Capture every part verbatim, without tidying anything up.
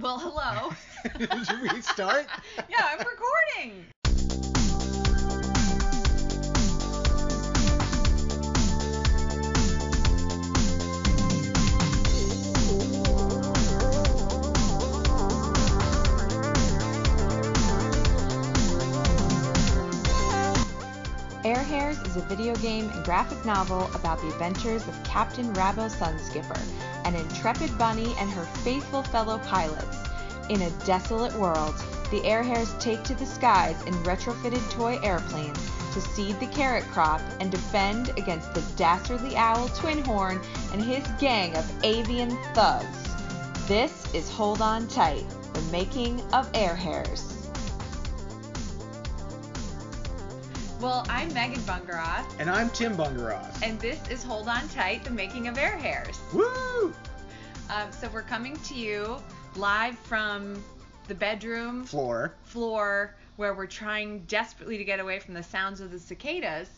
Well, hello. Did we start? Yeah, I'm recording. Air Hares is a video game and graphic novel about the adventures of Captain Rabo Sunskipper, an intrepid bunny and her faithful fellow pilots. In a desolate world, the Air Hares take to the skies in retrofitted toy airplanes to seed the carrot crop and defend against the dastardly owl Twinhorn and his gang of avian thugs. This is Hold On Tight, the making of Air Hares. Well, I'm Megan Bungaroth. And I'm Tim Bungaroth. And this is Hold On Tight, the making of Air Hares. Woo! Um, so we're coming to you live from the bedroom floor, floor where we're trying desperately to get away from the sounds of the cicadas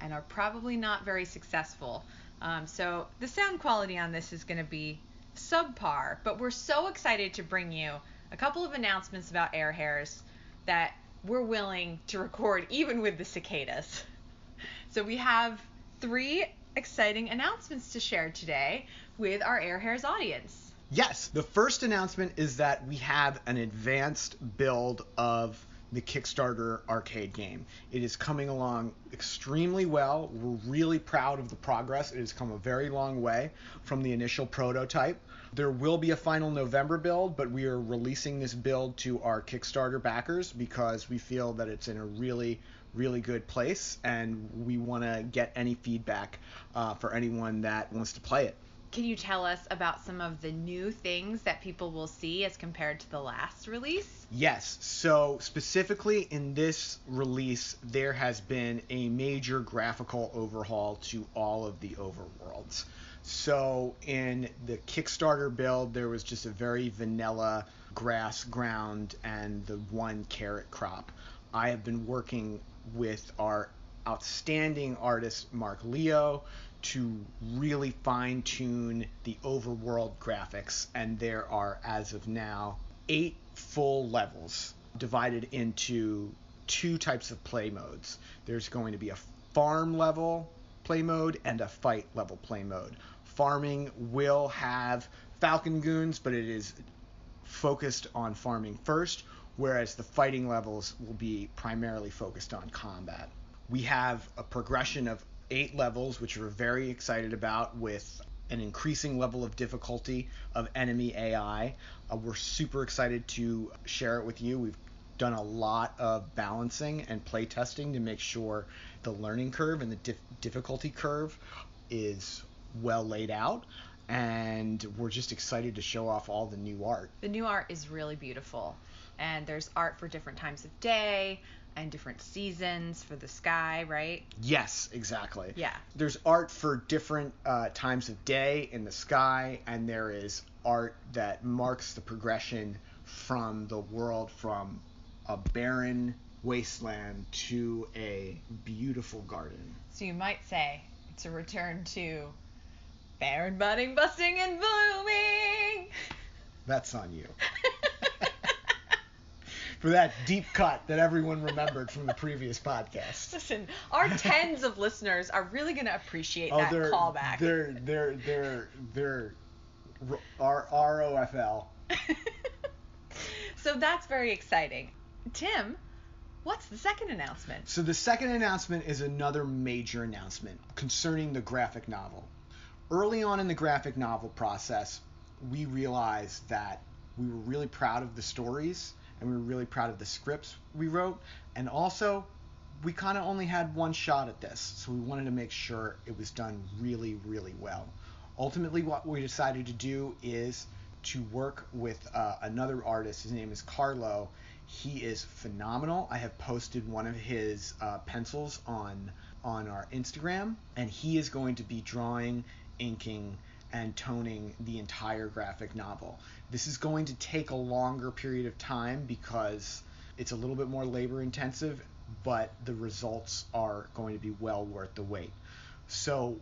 and are probably not very successful. Um, so the sound quality on this is going to be subpar, but we're so excited to bring you a couple of announcements about Air Hares that we're willing to record even with the cicadas. So we have three exciting announcements to share today with our Air Hares audience. Yes, the first announcement is that we have an advanced build of the Kickstarter arcade game. It is coming along extremely well. We're really proud of the progress. It has come a very long way from the initial prototype. There will be a final November build, but we are releasing this build to our Kickstarter backers because we feel that it's in a really, really good place, and we want to get any feedback uh, for anyone that wants to play it. Can you tell us about some of the new things that people will see as compared to the last release? Yes. So specifically in this release, there has been a major graphical overhaul to all of the overworlds. So in the Kickstarter build, there was just a very vanilla grass ground and the one carrot crop. I have been working with our outstanding artist, Mark Leo, to really fine-tune the overworld graphics, and there are, as of now, eight full levels divided into two types of play modes. There's going to be a farm level play mode and a fight level play mode. Farming will have Falcon Goons, but it is focused on farming first, whereas the fighting levels will be primarily focused on combat. We have a progression of eight levels, which we're very excited about, with an increasing level of difficulty of enemy A I. Uh, we're super excited to share it with you. We've done a lot of balancing and play testing to make sure the learning curve and the dif- difficulty curve is well laid out. And we're just excited to show off all the new art. The new art is really beautiful. And there's art for different times of day and different seasons for the sky, right? Yes, exactly. Yeah. There's art for different uh, times of day in the sky, and there is art that marks the progression from the world from a barren wasteland to a beautiful garden. So you might say it's a return to barren, budding, busting, and blooming. That's on you. For that deep cut that everyone remembered from the previous podcast. Listen, our tens of listeners are really going to appreciate oh, that they're, callback. They're, they're, they're, they're, our R O F L. So that's very exciting. Tim, what's the second announcement? So the second announcement is another major announcement concerning the graphic novel. Early on in the graphic novel process, we realized that we were really proud of the stories, and we were really proud of the scripts we wrote. And also, we kind of only had one shot at this, so we wanted to make sure it was done really, really well. Ultimately, what we decided to do is to work with uh, another artist. His name is Carlo. He is phenomenal. I have posted one of his uh, pencils on, on our Instagram, and he is going to be drawing, inking, and toning the entire graphic novel. This is going to take a longer period of time because it's a little bit more labor intensive, but the results are going to be well worth the wait. So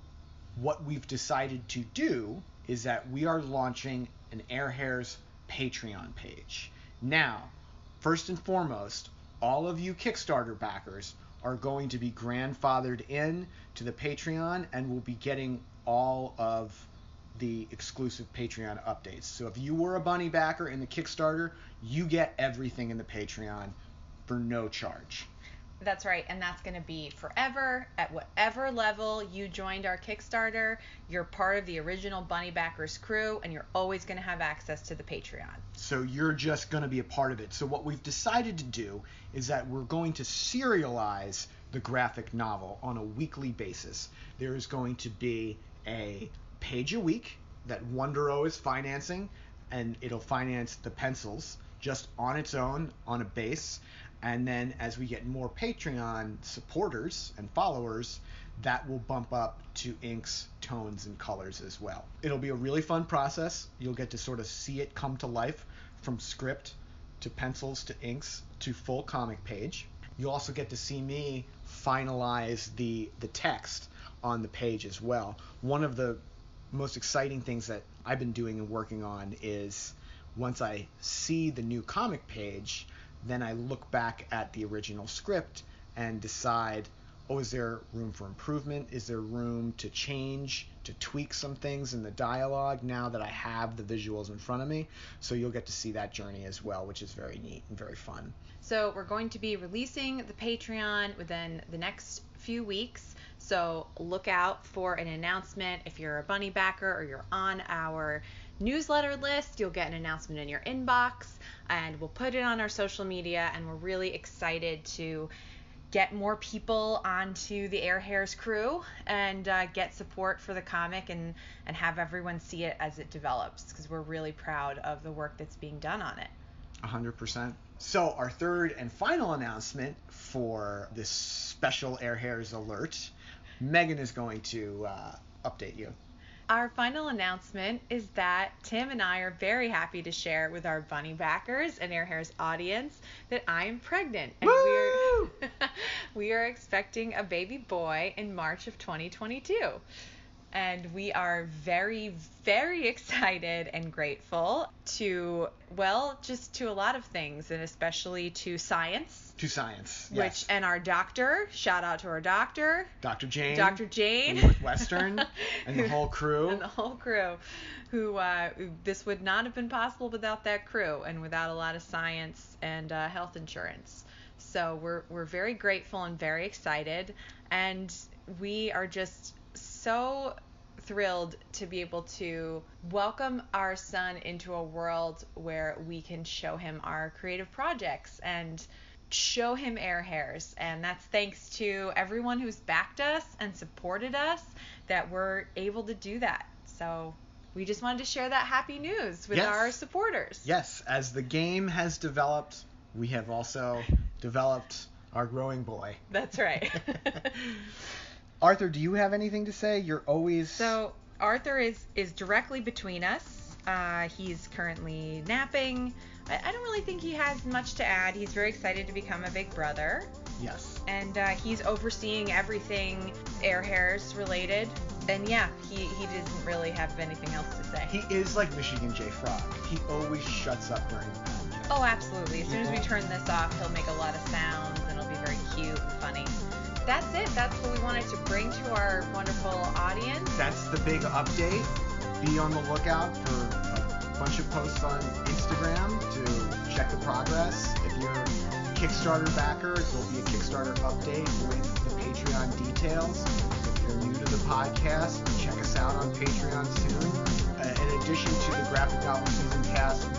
what we've decided to do is that we are launching an Air Hares Patreon page. Now, first and foremost, all of you Kickstarter backers are going to be grandfathered in to the Patreon and will be getting all of the exclusive Patreon updates. So if you were a bunny backer in the Kickstarter, you get everything in the Patreon for no charge. That's right, and that's going to be forever. At whatever level you joined our Kickstarter, you're part of the original Bunny Backers crew, and you're always going to have access to the Patreon. So you're just going to be a part of it. So what we've decided to do is that we're going to serialize the graphic novel on a weekly basis. There is going to be a page a week that Wondero is financing, and it'll finance the pencils just on its own on a base. And then as we get more Patreon supporters and followers, that will bump up to inks, tones, and colors as well. It'll be a really fun process. You'll get to sort of see it come to life from script to pencils to inks to full comic page. You'll also get to see me finalize the, the text on the page as well. One of the most exciting things that I've been doing and working on is once I see the new comic page, then I look back at the original script and decide, oh, is there room for improvement? Is there room to change, to tweak some things in the dialogue now that I have the visuals in front of me? So you'll get to see that journey as well, which is very neat and very fun. So we're going to be releasing the Patreon within the next few weeks. So look out for an announcement. If you're a bunny backer or you're on our newsletter list, you'll get an announcement in your inbox, and we'll put it on our social media, and we're really excited to get more people onto the Air Hares crew and uh, get support for the comic and, and have everyone see it as it develops, because we're really proud of the work that's being done on it. one hundred percent. So our third and final announcement for this special Air Hares alert, Megan is going to uh, update you. Our final announcement is that Tim and I are very happy to share with our bunny backers and Air Hares audience that I am pregnant. And we're, we are expecting a baby boy in March of twenty twenty-two. And we are very, very excited and grateful to, well, just to a lot of things, and especially to science. To science, yes. Which, and our doctor, shout out to our doctor. Dr. Jane. Dr. Jane. Northwestern and the whole crew. And the whole crew. Who, uh, this would not have been possible without that crew and without a lot of science and uh, health insurance. So we're, we're very grateful and very excited. And we are just so thrilled to be able to welcome our son into a world where we can show him our creative projects and show him Air Hares. And that's thanks to everyone who's backed us and supported us that we're able to do that. So we just wanted to share that happy news with yes. our supporters. Yes, as the game has developed, we have also developed our growing boy. That's right. Arthur, do you have anything to say? You're always... So Arthur is, is directly between us. Uh, he's currently napping. I don't really think he has much to add. He's very excited to become a big brother. Yes. And uh, he's overseeing everything Air Hares related. And yeah, he, he doesn't really have anything else to say. He is like Michigan J Frog. He always shuts up during the podcast. Oh, absolutely. As soon as we turn this off, he'll make a lot of sounds, and it'll be very cute and funny. That's it. That's what we wanted to bring to our wonderful audience. That's the big update. Be on the lookout for a bunch of posts on Instagram to check the progress. If you're a Kickstarter backer, there'll be a Kickstarter update with the Patreon details. If you're new to the podcast, check us out on Patreon soon. Uh, in addition to the graphic novel season pass, the,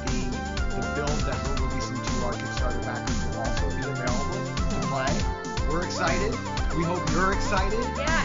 the build that we're releasing to our Kickstarter backers will also be available to play. We're excited. We hope you're excited. Yeah.